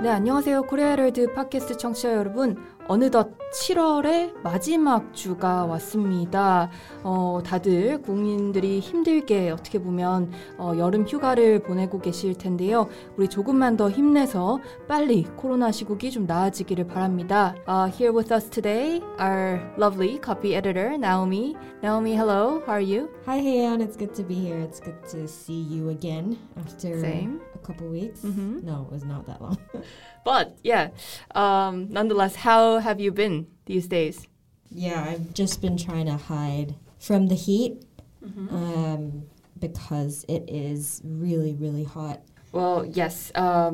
네, 안녕하세요. 코리아 월드 팟캐스트 청취자 여러분. 어느덧 7월의 마지막 주가 왔습니다. 다들 국민들이 힘들게 어떻게 보면 여름 휴가를 보내고 계실 텐데요. 우리 조금만 더 힘내서 빨리 코로나 시국이 좀 나아지기를 바랍니다. Here with us today, our lovely copy editor, Naomi. Naomi, hello. How are you? Hi, Haeyun. It's good to be here. It's good to see you again after a couple weeks. Mm-hmm. No, it was not that long. But yeah, nonetheless, how have you been these days? Yeah, I've just been trying to hide from the heat because it is really, really hot. Well, yes, I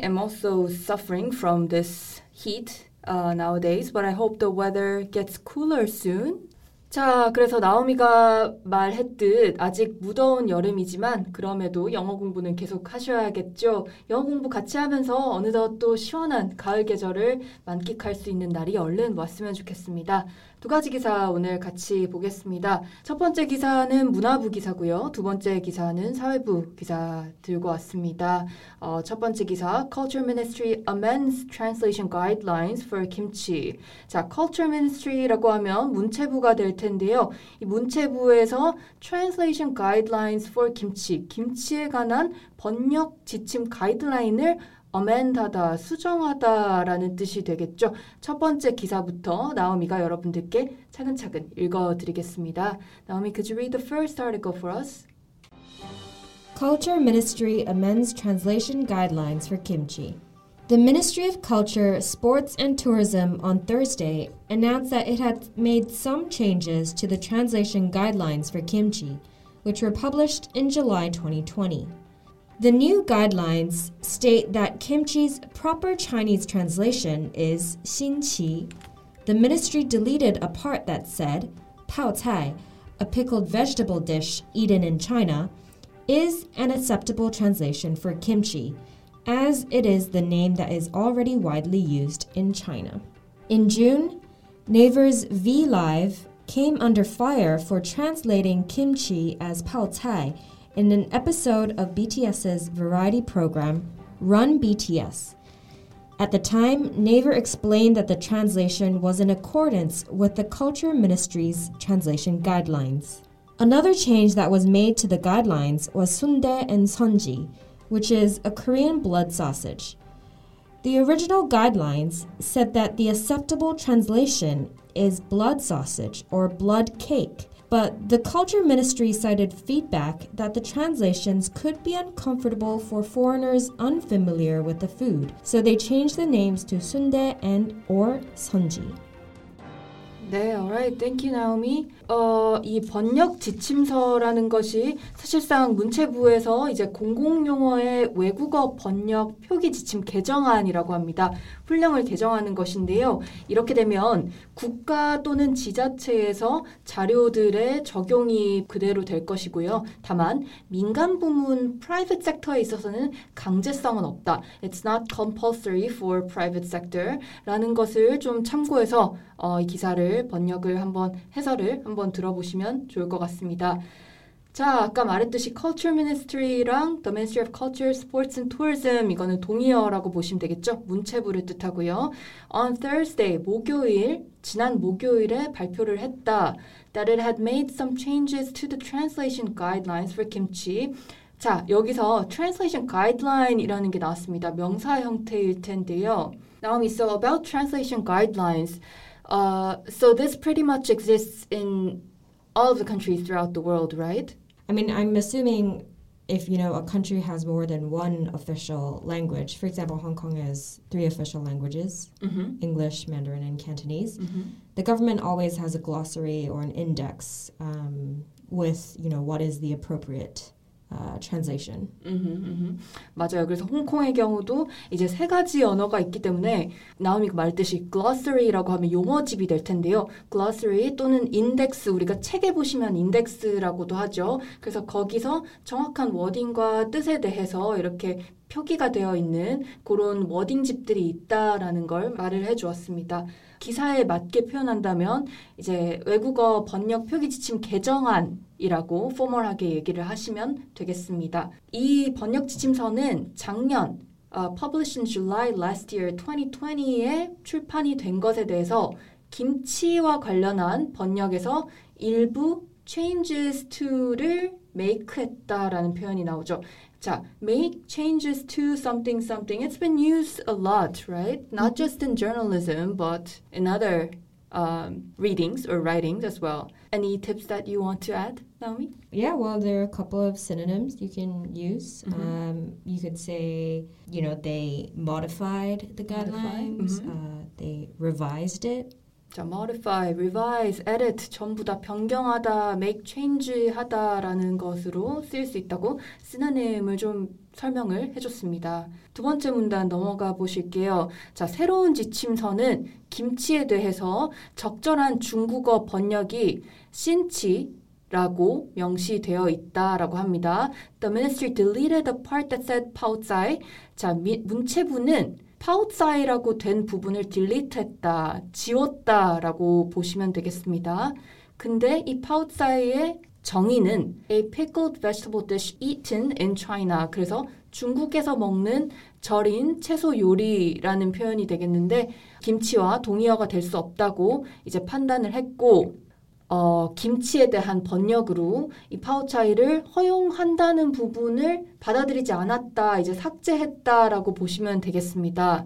am also suffering from this heat nowadays, but I hope the weather gets cooler soon. 자, 그래서 나오미가 말했듯 아직 무더운 여름이지만 그럼에도 영어 공부는 계속 하셔야겠죠. 영어 공부 같이 하면서 어느덧 또 시원한 가을 계절을 만끽할 수 있는 날이 얼른 왔으면 좋겠습니다. 두 가지 기사 오늘 같이 보겠습니다. 첫 번째 기사는 문화부 기사고요. 두 번째 기사는 사회부 기사 들고 왔습니다. 첫 번째 기사, Culture Ministry amends translation guidelines for kimchi. 자, Culture Ministry라고 하면 문체부가 될 텐데요. 이 문체부에서 Translation Guidelines for 김치, 김치에 관한 번역 지침 가이드라인을 amend하다, 수정하다라는 뜻이 되겠죠. 첫 번째 기사부터 나오미가 여러분들께 차근차근 읽어드리겠습니다. Naomi, could you read the first article for us? Culture Ministry amends translation guidelines for kimchi. The Ministry of Culture, Sports and Tourism on Thursday announced that it had made some changes to the translation guidelines for kimchi, which were published in July 2020. The new guidelines state that kimchi's proper Chinese translation is xinqi. The ministry deleted a part that said paocai, a pickled vegetable dish eaten in China, is an acceptable translation for kimchi, as it is the name that is already widely used in China. In June, Naver's V Live came under fire for translating kimchi as paocai in an episode of BTS's variety program, Run BTS!. At the time, Naver explained that the translation was in accordance with the Culture Ministry's translation guidelines. Another change that was made to the guidelines was sundae and seonji, which is a Korean blood sausage. The original guidelines said that the acceptable translation is blood sausage or blood cake, but the Culture Ministry cited feedback that the translations could be uncomfortable for foreigners unfamiliar with the food, so they changed the names to sundae and or seonji. 네, alright, thank you, Naomi. 이 번역 지침서라는 것이 사실상 문체부에서 이제 공공용어의 외국어 번역 표기 지침 개정안이라고 합니다. 훈령을 개정하는 것인데요. 이렇게 되면 국가 또는 지자체에서 자료들의 적용이 그대로 될 것이고요. 다만 민간 부문 private sector에 있어서는 강제성은 없다. It's not compulsory for private sector라는 것을 좀 참고해서 이 기사를 번역을 한번 해설을 한번 들어보시면 좋을 것 같습니다. 자, 아까 말했듯이 Culture Ministry랑 The Ministry of Culture, Sports and Tourism 이거는 동의어라고 보시면 되겠죠. 문체부를 뜻하고요. On Thursday, 목요일, 지난 목요일에 발표를 했다. That it had made some changes to the translation guidelines for kimchi. 자, 여기서 Translation Guideline이라는 게 나왔습니다. 명사 형태일 텐데요. Naomi, so about Translation Guidelines. So this pretty much exists in all of the countries throughout the world, right? I mean, I'm assuming if, you know, a country has more than one official language, for example, Hong Kong has three official languages, English, Mandarin, and Cantonese. Mm-hmm. The government always has a glossary or an index with, you know, what is the appropriate translation. 맞아요. 그래서 홍콩의 경우도 이제 세 가지 언어가 있기 때문에 나오미가 말했듯이 glossary라고 하면 용어집이 될 텐데요. glossary 또는 index, 우리가 책에 보시면 index라고도 하죠. 그래서 거기서 정확한 워딩과 뜻에 대해서 이렇게 표기가 되어 있는 그런 워딩집들이 있다라는 걸 말을 해주었습니다. 기사에 맞게 표현한다면 이제 외국어 번역 표기 지침 개정안이라고 포멀하게 얘기를 하시면 되겠습니다. 이 번역 지침서는 작년 published in July last year 2020에 출판이 된 것에 대해서 김치와 관련한 번역에서 일부 changes to를 make 했다라는 표현이 나오죠. 자, make changes to something something. It's been used a lot, right? Not just in journalism, but in other readings or writings as well. Any tips that you want to add, Naomi? Yeah, well, there are a couple of synonyms you can use. Mm-hmm. You could say, you know, they modified the guidelines, mm-hmm. They revised it. 자, modify, revise, edit 전부 다 변경하다, make change 하다라는 것으로 쓰일 수 있다고 시나네임을 좀 설명을 해줬습니다. 두 번째 문단 넘어가 보실게요. 자, 새로운 지침서는 김치에 대해서 적절한 중국어 번역이 신치라고 명시되어 있다라고 합니다. The ministry deleted the part that said 파오짜이. 자, 문체부는 파오짜이라고 된 부분을 딜리트했다, 지웠다라고 보시면 되겠습니다. 근데 이 파오짜이의 정의는 a pickled vegetable dish eaten in China. 그래서 중국에서 먹는 절인 채소 요리라는 표현이 되겠는데 김치와 동의어가 될 수 없다고 이제 판단을 했고 김치에 대한 번역으로 이 파오짜이를 허용한다는 부분을 받아들이지 않았다, 이제 삭제했다라고 보시면 되겠습니다.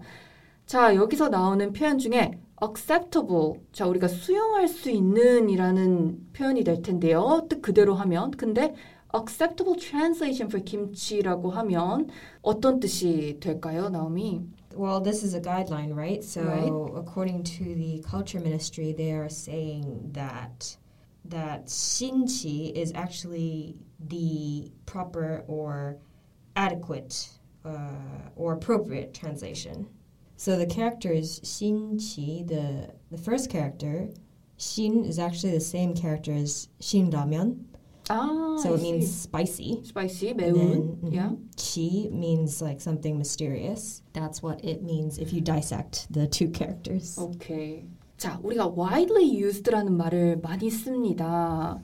자, 여기서 나오는 표현 중에 acceptable, 자, 우리가 수용할 수 있는 이라는 표현이 될 텐데요. 뜻 그대로 하면, 근데 acceptable translation for 김치라고 하면 어떤 뜻이 될까요, 나오미? Well, this is a guideline, right? So right. According to the Culture Ministry, they are saying that shinchi is actually the proper or adequate or appropriate translation. So the characters shinchi, the first character, shin is actually the same character as shin ramen. Ah, so it means spicy. Spicy, 매운. Then, yeah. Chi means like something mysterious. That's what it means if you dissect the two characters. Okay. 자, 우리가 widely used라는 말을 많이 씁니다.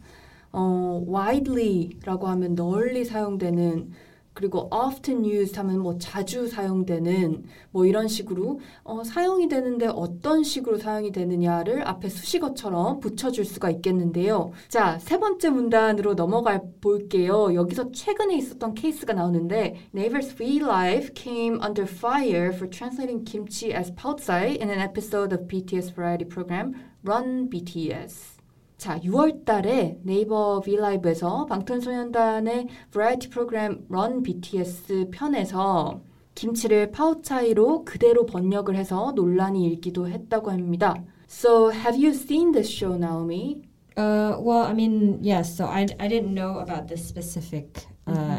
widely라고 하면 널리 사용되는, 그리고 often used 하면 뭐 자주 사용되는, 뭐 이런 식으로 사용이 되는데 어떤 식으로 사용이 되느냐를 앞에 수식어처럼 붙여줄 수가 있겠는데요. 자, 세 번째 문단으로 넘어가 볼게요. 여기서 최근에 있었던 케이스가 나오는데 Naver's V Live came under fire for translating kimchi as paotsai in an episode of BTS variety program Run BTS. 자, 6월 달에 네이버 V Live에서 방탄소년단의 variety 프로그램 Run BTS 편에서 김치를 파오차이로 그대로 번역을 해서 논란이 일기도 했다고 합니다. So, have you seen this show, Naomi? Well, I mean, yes. So I didn't know about this specific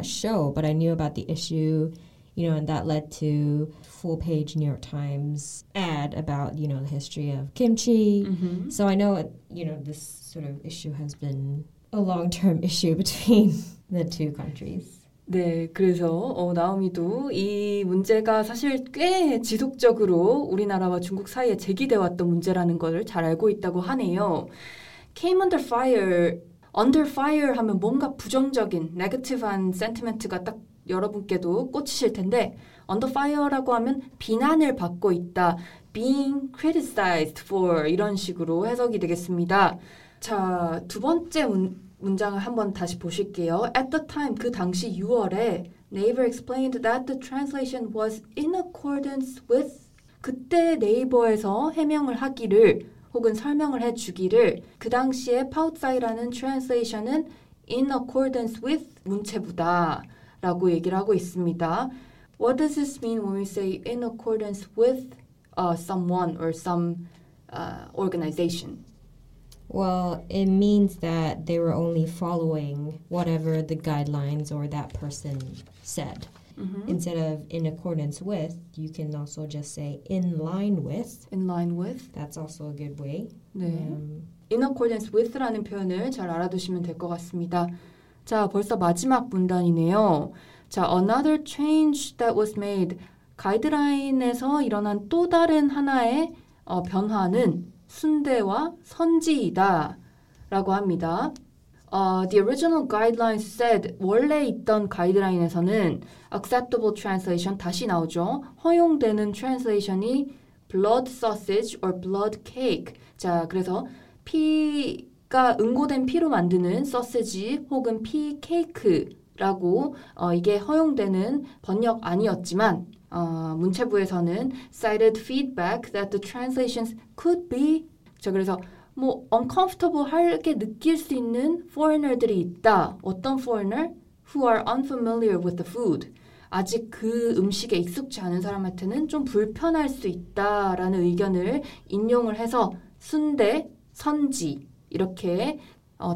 show, but I knew about the issue, you know, and that led to full-page New York Times ad about, you know, the history of kimchi. Mm-hmm. So I know, you know, this sort of issue has been a long-term issue between the two countries. 네, 그래서 나오미도 이 문제가 사실 꽤 지속적으로 우리나라와 중국 사이에 제기돼 왔던 문제라는 걸 잘 알고 있다고 하네요. Came under fire. Under fire 하면 뭔가 부정적인, negative한 sentiment가 딱 여러분께도 꽂히실 텐데 under fire라고 하면 비난을 받고 있다, being criticized for 이런 식으로 해석이 되겠습니다. 자, 두 번째 문장을 한번 다시 보실게요. At the time, 그 당시 6월에 Naver explained that the translation was in accordance with, 그때 네이버에서 해명을 하기를 혹은 설명을 해주기를 그 당시에 파우짜이라는 트랜슬레이션은 in accordance with 문체부다 라고 얘기를 하고 있습니다. What does this mean when we say in accordance with someone or some organization? Well, it means that they were only following whatever the guidelines or that person said. Mm-hmm. Instead of in accordance with, you can also just say in line with. In line with. That's also a good way. 네. In accordance with라는 표현을 잘 알아두시면 될 것 같습니다. 자, 벌써 마지막 문단이네요. 자, another change that was made. 가이드라인에서 일어난 또 다른 하나의 변화는 순대와 선지이다 라고 합니다. The original guidelines said 원래 있던 가이드라인에서는 acceptable translation 다시 나오죠. 허용되는 translation이 blood sausage or blood cake. 자, 그래서 피가 응고된 피로 만드는 sausage 혹은 피 케이크라고 이게 허용되는 번역 아니었지만 문체부에서는 cited feedback that the translations could be 자, 그래서 뭐 uncomfortable 하게 느낄 수 있는 foreigner들이 있다. 어떤 foreigner? Who are unfamiliar with the food. 아직 그 음식에 익숙지 않은 사람한테는 좀 불편할 수 있다라는 의견을 인용을 해서 순대, 선지 이렇게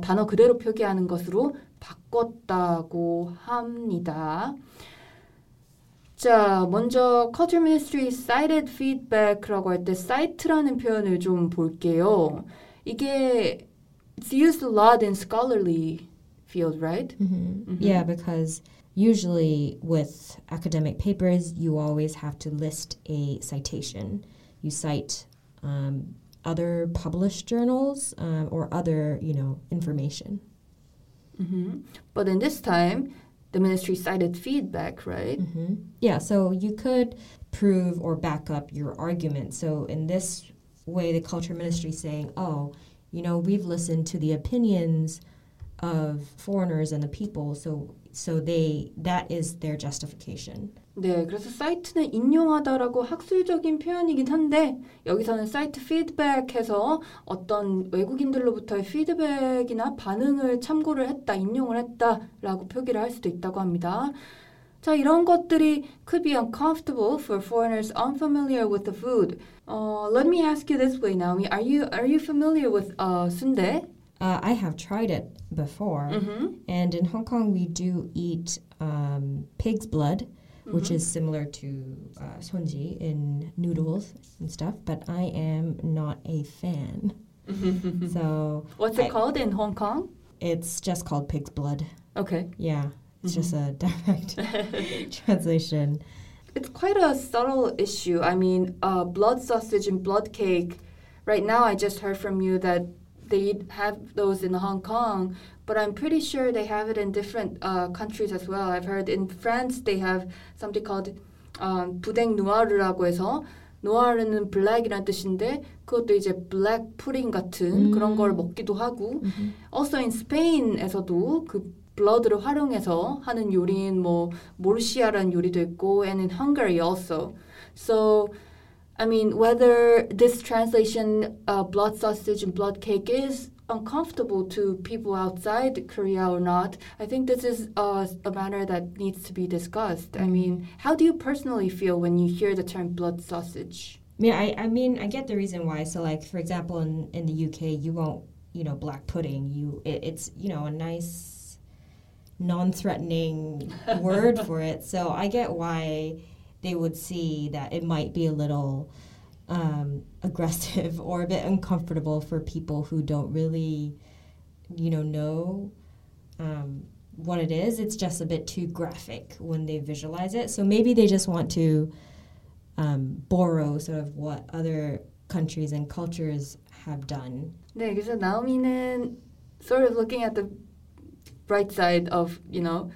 단어 그대로 표기하는 것으로 바꿨다고 합니다. 자, 먼저 Culture Ministry cited feedback라고 할 때 cite라는 표현을 좀 볼게요. 이게 it's used a lot in scholarly field, right? Mm-hmm. Mm-hmm. Yeah, because usually with academic papers, you always have to list a citation. You cite other published journals or other, you know, information. Mm-hmm. But in this time, the ministry cited feedback, right? Mm-hmm. Yeah, so you could prove or back up your argument. So in this way, the culture ministry is saying, oh, you know, we've listened to the opinions of foreigners and the people, so they that is their justification. 네, 그래서 cite는 인용하다라고 학술적인 표현이긴 한데 여기서는 cite feedback해서 어떤 외국인들로부터의 피드백이나 반응을 참고를 했다, 인용을 했다라고 표기를 할 수도 있다고 합니다. 자, 이런 것들이 could be uncomfortable for foreigners unfamiliar with the food. Let me ask you this way, Naomi. Are you familiar with sundae? I have tried it before, mm-hmm. and in Hong Kong we do eat pig's blood, mm-hmm. which is similar to seonji in noodles and stuff, but I am not a fan. So what's it called in Hong Kong? It's just called pig's blood. Okay. Yeah, it's mm-hmm. just a direct translation. It's quite a subtle issue. I mean, blood sausage and blood cake. Right now I just heard from you that they have those in Hong Kong, but I'm pretty sure they have it in different countries as well. I've heard in France they have something called 부댕 누아르라고 해서 누아르는 black이라는 뜻인데 그것도 이제 black pudding 같은 그런 걸 먹기도 하고 also in Spain에서도 그 blood를 활용해서 하는 요리인 뭐 모르시아라는 요리도 있고 and in Hungary also. So I mean, whether this translation, blood sausage and blood cake, is uncomfortable to people outside Korea or not, I think this is a matter that needs to be discussed. Mm-hmm. I mean, how do you personally feel when you hear the term blood sausage? Yeah, I mean, I get the reason why. So, like, for example, in the UK, you won't, you know, black pudding. It's, you know, a nice, non-threatening word for it. So I get why they would see that it might be a little aggressive or a bit uncomfortable for people who don't really, you know what it is. It's just a bit too graphic when they visualize it. So maybe they just want to borrow sort of what other countries and cultures have done. 네, 그래서 나오미는 sort of looking at the bright side of, you know,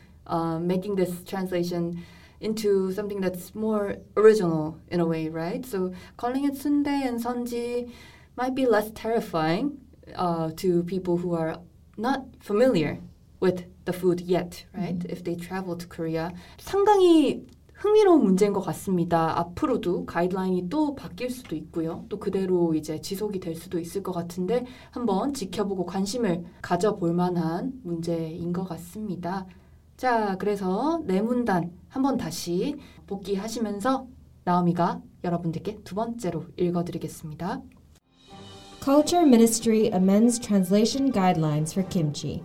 making this translation into something that's more original in a way, right? So calling it sundae and seonji might be less terrifying to people who are not familiar with the food yet, right? Mm-hmm. If they travel to Korea. 상당히 흥미로운 문제인 것 같습니다. 앞으로도 가이드라인이 또 바뀔 수도 있고요. 또 그대로 이제 지속이 될 수도 있을 것 같은데 한번 지켜보고 관심을 가져볼 만한 문제인 것 같습니다. 자, 그래서 네 문단 한번 다시 복기하시면서 나오미가 여러분들께 두 번째로 읽어드리겠습니다. Culture Ministry amends translation guidelines for kimchi.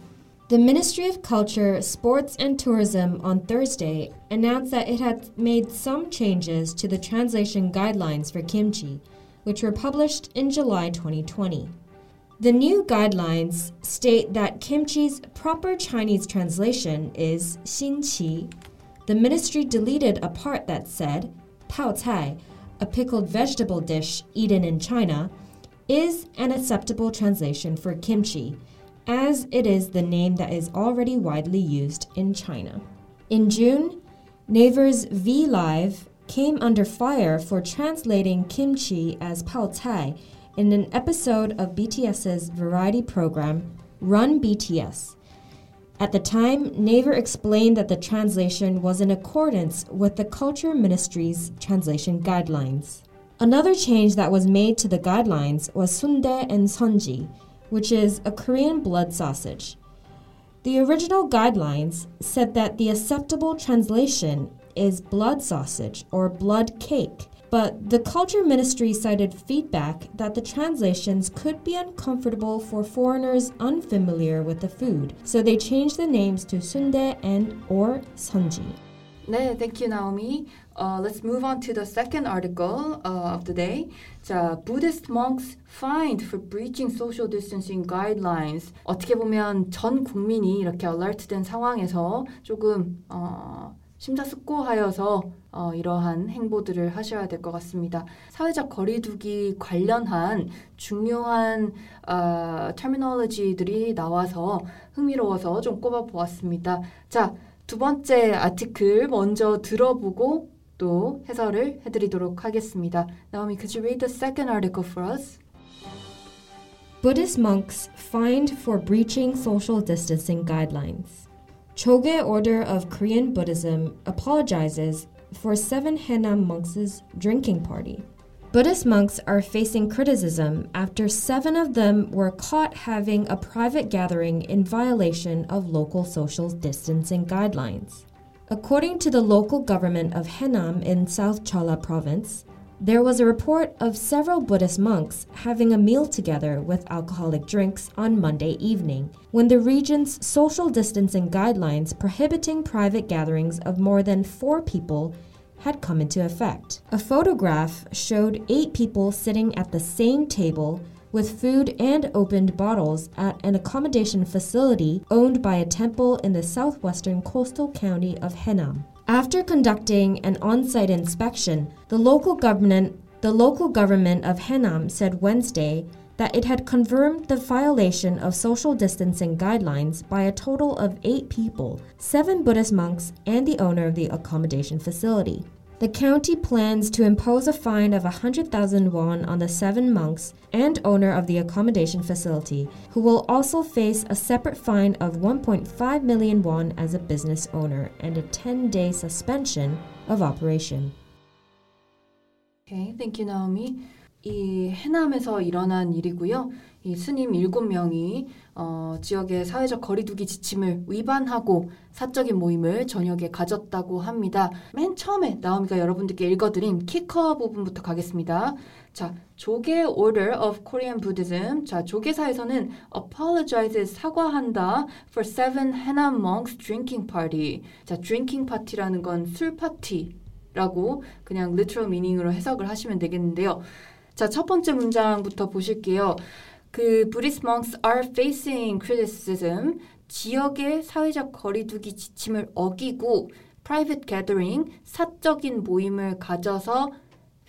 The Ministry of Culture, Sports and Tourism on Thursday announced that it had made some changes to the translation guidelines for kimchi, which were published in July 2020. The new guidelines state that kimchi's proper Chinese translation is xinqi. The ministry deleted a part that said paocai, a pickled vegetable dish eaten in China, is an acceptable translation for kimchi, as it is the name that is already widely used in China. In June, Naver's V Live came under fire for translating kimchi as paotai in an episode of BTS's variety program, Run BTS!. At the time, Naver explained that the translation was in accordance with the Culture Ministry's translation guidelines. Another change that was made to the guidelines was sundae and seonji, which is a Korean blood sausage. The original guidelines said that the acceptable translation is blood sausage or blood cake, but the Culture Ministry cited feedback that the translations could be uncomfortable for foreigners unfamiliar with the food, so they changed the names to sundae and or seonji. 네, thank you, Naomi. Let's move on to the second article of the day. 자, Buddhist monks fined for breaching social distancing guidelines. 어떻게 보면 전 국민이 이렇게 alert된 상황에서 조금 심사숙고하여서 이러한 행보들을 하셔야 될 것 같습니다. 사회적 거리두기 관련한 중요한 terminology들이 나와서 흥미로워서 좀 꼽아보았습니다. 자, 두 번째 아티클 먼저 들어보고 또 해설을 해드리도록 하겠습니다. Naomi, could you read the second article for us? Buddhist monks fined for breaching social distancing guidelines. Jogye Order of Korean Buddhism apologizes for 7 Haenam monks' drinking party. Buddhist monks are facing criticism after 7 of them were caught having a private gathering in violation of local social distancing guidelines. According to the local government of Haenam in South Jeolla Province, there was a report of several Buddhist monks having a meal together with alcoholic drinks on Monday evening, when the region's social distancing guidelines prohibiting private gatherings of more than 4 people had come into effect. A photograph showed 8 people sitting at the same table with food and opened bottles at an accommodation facility owned by a temple in the southwestern coastal county of Haenam. After conducting an on-site inspection, the local government of Haenam said Wednesday that it had confirmed the violation of social distancing guidelines by a total of 8 people, 7 Buddhist monks and the owner of the accommodation facility. The county plans to impose a fine of 100,000 won on the 7 monks and owner of the accommodation facility, who will also face a separate fine of 1.5 million won as a business owner and a 10-day suspension of operation. Okay, thank you, Naomi. 이 해남에서 일어난 일이고요. 이 스님 7명이 지역의 사회적 거리두기 지침을 위반하고 사적인 모임을 저녁에 가졌다고 합니다. 맨 처음에 나오미가 여러분들께 읽어드린 키커 부분부터 가겠습니다. 자, 조계 Order of Korean Buddhism. 자, 조계사에서는 apologizes, 사과한다 for 7 Haenam monks drinking party. 자, drinking party라는 건 술 파티라고 그냥 literal meaning으로 해석을 하시면 되겠는데요. 자, 첫 번째 문장부터 보실게요. 그 Buddhist monks are facing criticism. 지역의 사회적 거리두기 지침을 어기고 private gathering, 사적인 모임을 가져서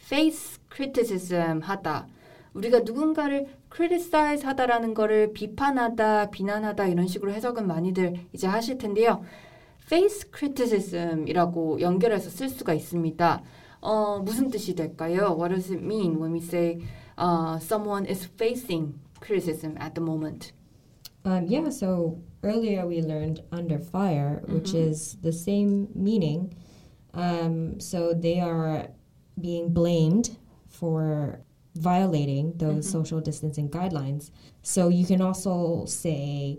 face criticism 하다. 우리가 누군가를 criticize 하다라는 거를 비판하다, 비난하다 이런 식으로 해석은 많이들 이제 하실 텐데요. face criticism이라고 연결해서 쓸 수가 있습니다. 무슨 뜻이 될까요? What does it mean when we say someone is facing criticism at the moment? Yeah, so earlier we learned under fire, mm-hmm. which is the same meaning. So they are being blamed for violating those mm-hmm. social distancing guidelines. So you can also say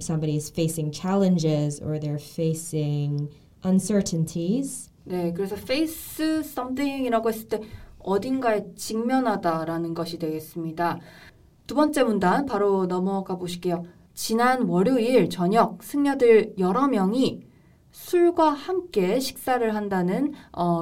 somebody is facing challenges or they're facing uncertainties. 네, 그래서 face something이라고 했을 때 어딘가에 직면하다라는 것이 되겠습니다. 두 번째 문단 바로 넘어가 보실게요. 지난 월요일 저녁 승려들 여러 명이 술과 함께 식사를 한다는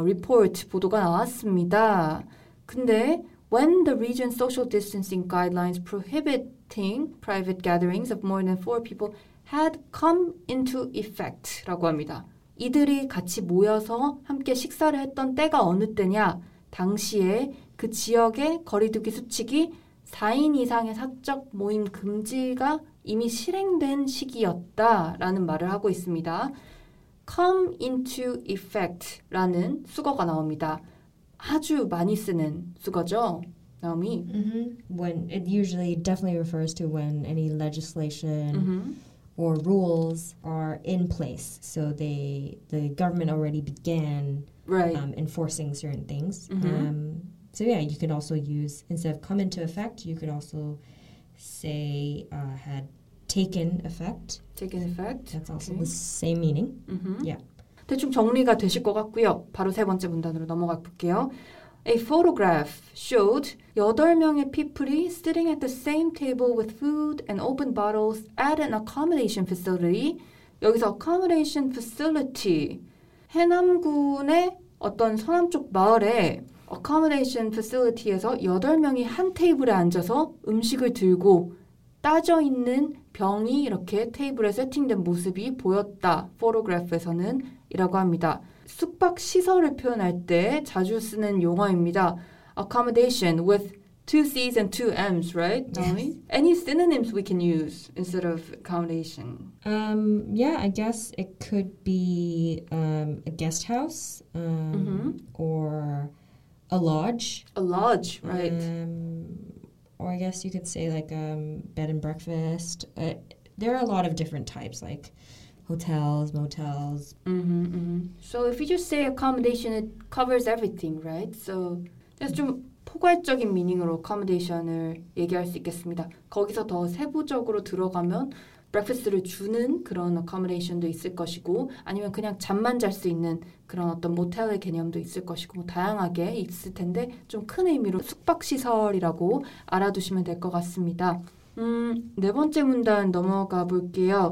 리포트 보도가 나왔습니다. 근데 when the region social distancing guidelines prohibiting private gatherings of more than 4 people had come into effect라고 합니다. 이들이 같이 모여서 함께 식사를 했던 때가 어느 때냐? 당시에 그 지역의 거리두기 수칙이 4인 이상의 사적 모임 금지가 이미 실행된 시기였다라는 말을 하고 있습니다. come into effect라는 수거가 나옵니다. 아주 많이 쓰는 수거죠. 나오미. Mm-hmm. When it usually definitely refers to when any legislation mm-hmm. or rules are in place. So the government already began right. Enforcing certain things. Mm-hmm. So yeah, you can also use, instead of come into effect, you could also say had taken effect. Taken effect. That's also okay. the same meaning. Mm-hmm. Yeah. 대충 정리가 되실 것 같고요. 바로 세 번째 문단으로 넘어가 볼게요. A photograph showed 8명의 people이 sitting at the same table with food and open bottles at an accommodation facility. 여기서 accommodation facility. 해남군의 어떤 서남쪽 마을에 accommodation facility에서 8명이 한 테이블에 앉아서 음식을 들고 따져 있는 병이 이렇게 테이블에 세팅된 모습이 보였다. 포토그래프에서는 이라고 합니다. 숙박 시설을 표현할 때 자주 쓰는 용어입니다. Accommodation with two C's and two M's, right? Yes. Any synonyms we can use instead of accommodation? Yeah, I guess it could be a guest house mm-hmm. or a lodge. A lodge, right. Or I guess you could say like bed and breakfast. There are a lot of different types, like hotels, motels. Mm-hmm, mm-hmm. So if you just say accommodation, it covers everything, right? So that's 좀 포괄적인 meaning으로 accommodation을 얘기할 수 있겠습니다. 거기서 더 세부적으로 들어가면 breakfast를 주는 그런 accommodation도 있을 것이고 아니면 그냥 잠만 잘 수 있는 그런 어떤 모텔의 개념도 있을 것이고 뭐 다양하게 있을 텐데 좀 큰 의미로 숙박시설이라고 알아두시면 될 것 같습니다. 네 번째 문단 넘어가 볼게요.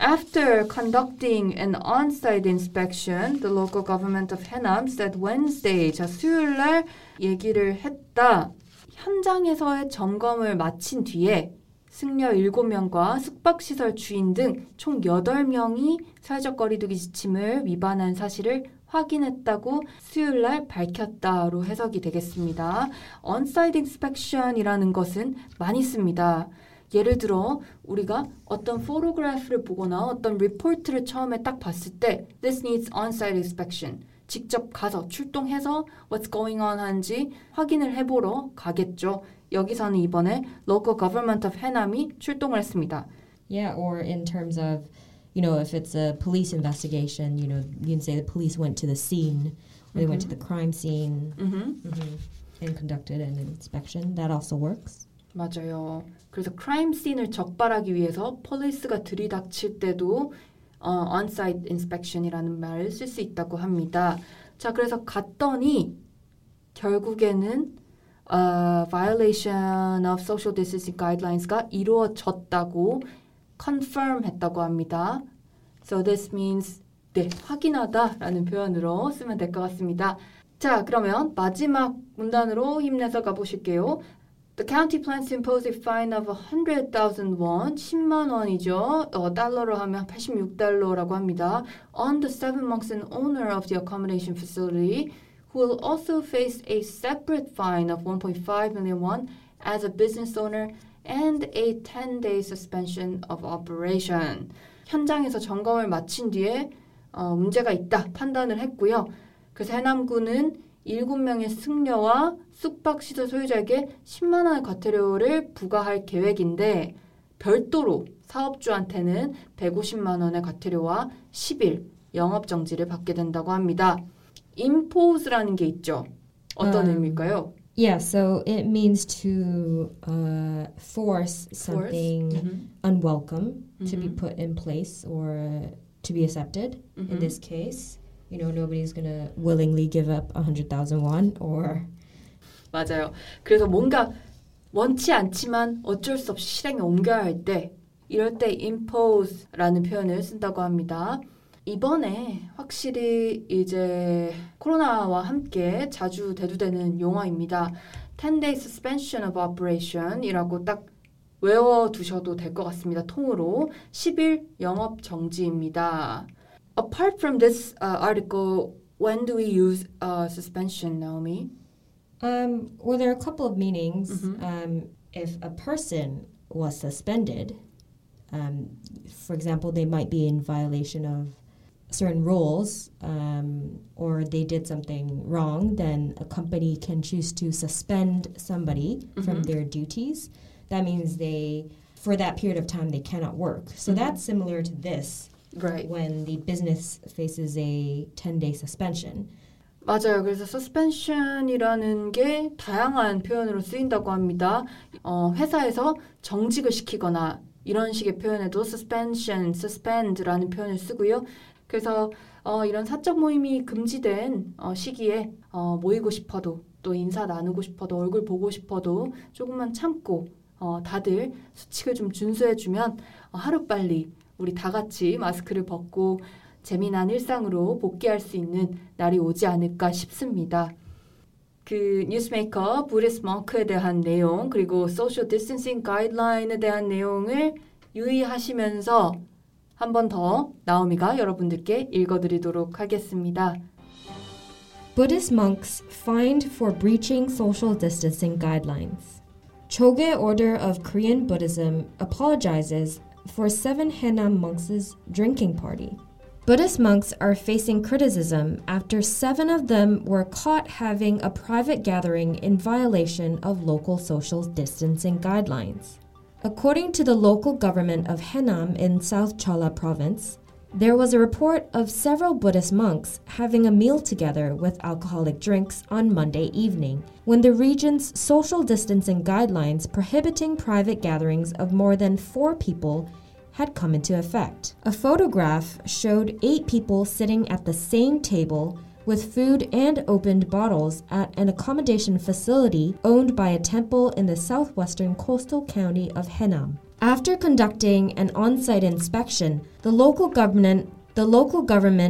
After conducting an on-site inspection, the local government of Haenam said Wednesday, 자 수요일날 얘기를 했다. 현장에서의 점검을 마친 뒤에 승려 7명과 숙박시설 주인 등 총 8명이 사회적 거리두기 지침을 위반한 사실을 확인했다고 수요일날 밝혔다로 해석이 되겠습니다. on-site inspection이라는 것은 많이 씁니다. 예를 들어 우리가 어떤 포토그래프를 보거나 어떤 리포트를 처음에 딱 봤을 때 This needs on-site inspection. 직접 가서 출동해서 what's going on 하는지 확인을 해보러 가겠죠. 여기서는 이번에 local government of 해남이 출동을 했습니다. Yeah, or in terms of, you know, if it's a police investigation, you know, you can say the police went to the scene, or they went to the crime scene mm-hmm. Mm-hmm, and conducted an inspection. That also works. 맞아요. 그래서 crime scene을 적발하기 위해서 폴리스가 들이닥칠 때도 on-site inspection이라는 말을 쓸 수 있다고 합니다. 자, 그래서 갔더니 결국에는 violation of social distancing guidelines가 이루어졌다고 confirm했다고 합니다. So this means 네, 확인하다라는 표현으로 쓰면 될 것 같습니다. 자, 그러면 마지막 문단으로 힘내서 가보실게요. The county plans to impose a fine of 100,000 won, 10만 원이죠. 달러로 하면 86달러라고 합니다. On the 7 monks and owner of the accommodation facility, who will also face a separate fine of 1.5 million won as a business owner and a 10-day suspension of operation. 현장에서 점검을 마친 뒤에 문제가 있다 판단을 했고요. 그래서 해남군은 7명의 승려와 숙박시설 소유자에게 10만 원의 과태료를 부과할 계획인데 별도로 사업주한테는 150만 원의 과태료와 10일 영업정지를 받게 된다고 합니다. impose라는 게 있죠. 어떤 의미일까요? Yeah, so it means to force something mm-hmm. unwelcome mm-hmm. to be put in place or to be accepted mm-hmm. in this case. You know, nobody's going to willingly give up 100,000 won or... 맞아요. 그래서 뭔가 원치 않지만 어쩔 수 없이 실행에 옮겨야 할 때 이럴 때 impose라는 표현을 쓴다고 합니다. 이번에 확실히 이제 코로나와 함께 자주 대두되는 용어입니다. 10-day suspension of operation이라고 딱 외워두셔도 될 것 같습니다. 통으로 10일 영업정지입니다. Apart from this article, when do we use suspension, Naomi? Well, there are a couple of meanings. Mm-hmm. If a person was suspended, For example, they might be in violation of certain rules, or they did something wrong, then a company can choose to suspend somebody mm-hmm. from their duties. That means they, for that period of time, they cannot work. So mm-hmm. that's similar to this, right? When the business faces a 10-day suspension. 맞아요. 그래서 suspension이라는 게 다양한 표현으로 쓰인다고 합니다. 회사에서 정직을 시키거나 이런 식의 표현에도 suspension, suspend라는 표현을 쓰고요. 그래서 이런 사적 모임이 금지된 시기에 모이고 싶어도 또 인사 나누고 싶어도 얼굴 보고 싶어도 조금만 참고 다들 수칙을 좀 준수해주면 하루빨리 우리 다 같이 마스크를 벗고 재미난 일상으로 복귀할 수 있는 날이 오지 않을까 싶습니다. 그 뉴스메이커 부리스 멍크에 대한 내용 그리고 소셜 디스턴싱 가이드라인에 대한 내용을 유의하시면서 한 번 더 나오미가 여러분들께 읽어드리도록 하겠습니다. Buddhist monks fined for breaching social distancing guidelines. Jogye Order of Korean Buddhism apologizes for 7 Haenam monks' drinking party. Buddhist monks are facing criticism after 7 of them were caught having a private gathering in violation of local social distancing guidelines. According to the local government of Haenam in South Jeolla Province, there was a report of several Buddhist monks having a meal together with alcoholic drinks on Monday evening, when the region's social distancing guidelines prohibiting private gatherings of more than 4 people had come into effect. A photograph showed 8 people sitting at the same table with food and opened bottles at an accommodation facility owned by a temple in the southwestern coastal county of Haenam. After conducting an on-site inspection, the local government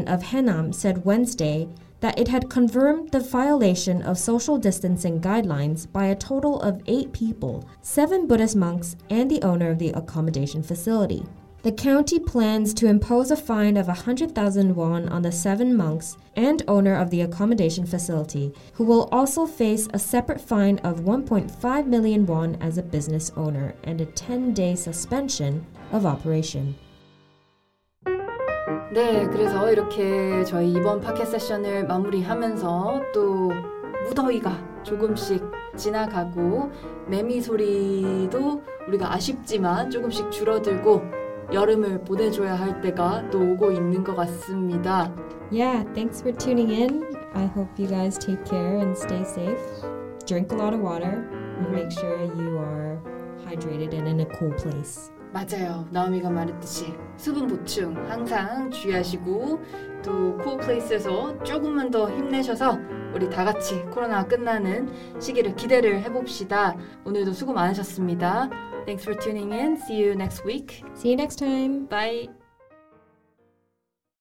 of Haenam said Wednesday that it had confirmed the violation of social distancing guidelines by a total of 8 people, 7 Buddhist monks and the owner of the accommodation facility. The county plans to impose a fine of 100,000 won on the 7 monks and owner of the accommodation facility, who will also face a separate fine of 1.5 million won as a business owner and a 10-day suspension of operation. 네, 그래서 이렇게 저희 이번 팟캐스트 세션을 마무리하면서 또 무더위가 조금씩 지나가고 매미 소리도 우리가 아쉽지만 조금씩 줄어들고 여름을 보내줘야 할 때가 또 오고 있는 것 같습니다. Yeah, thanks for tuning in. I hope you guys take care and stay safe. Drink a lot of water and make sure you are hydrated and in a cool place. 맞아요. 나오미가 말했듯이 수분 보충 항상 주의하시고 또 cool place에서 조금만 더 힘내셔서 우리 다 같이 코로나가 끝나는 시기를 기대를 해봅시다. 오늘도 수고 많으셨습니다. Thanks for tuning in. See you next week. See you next time. Bye.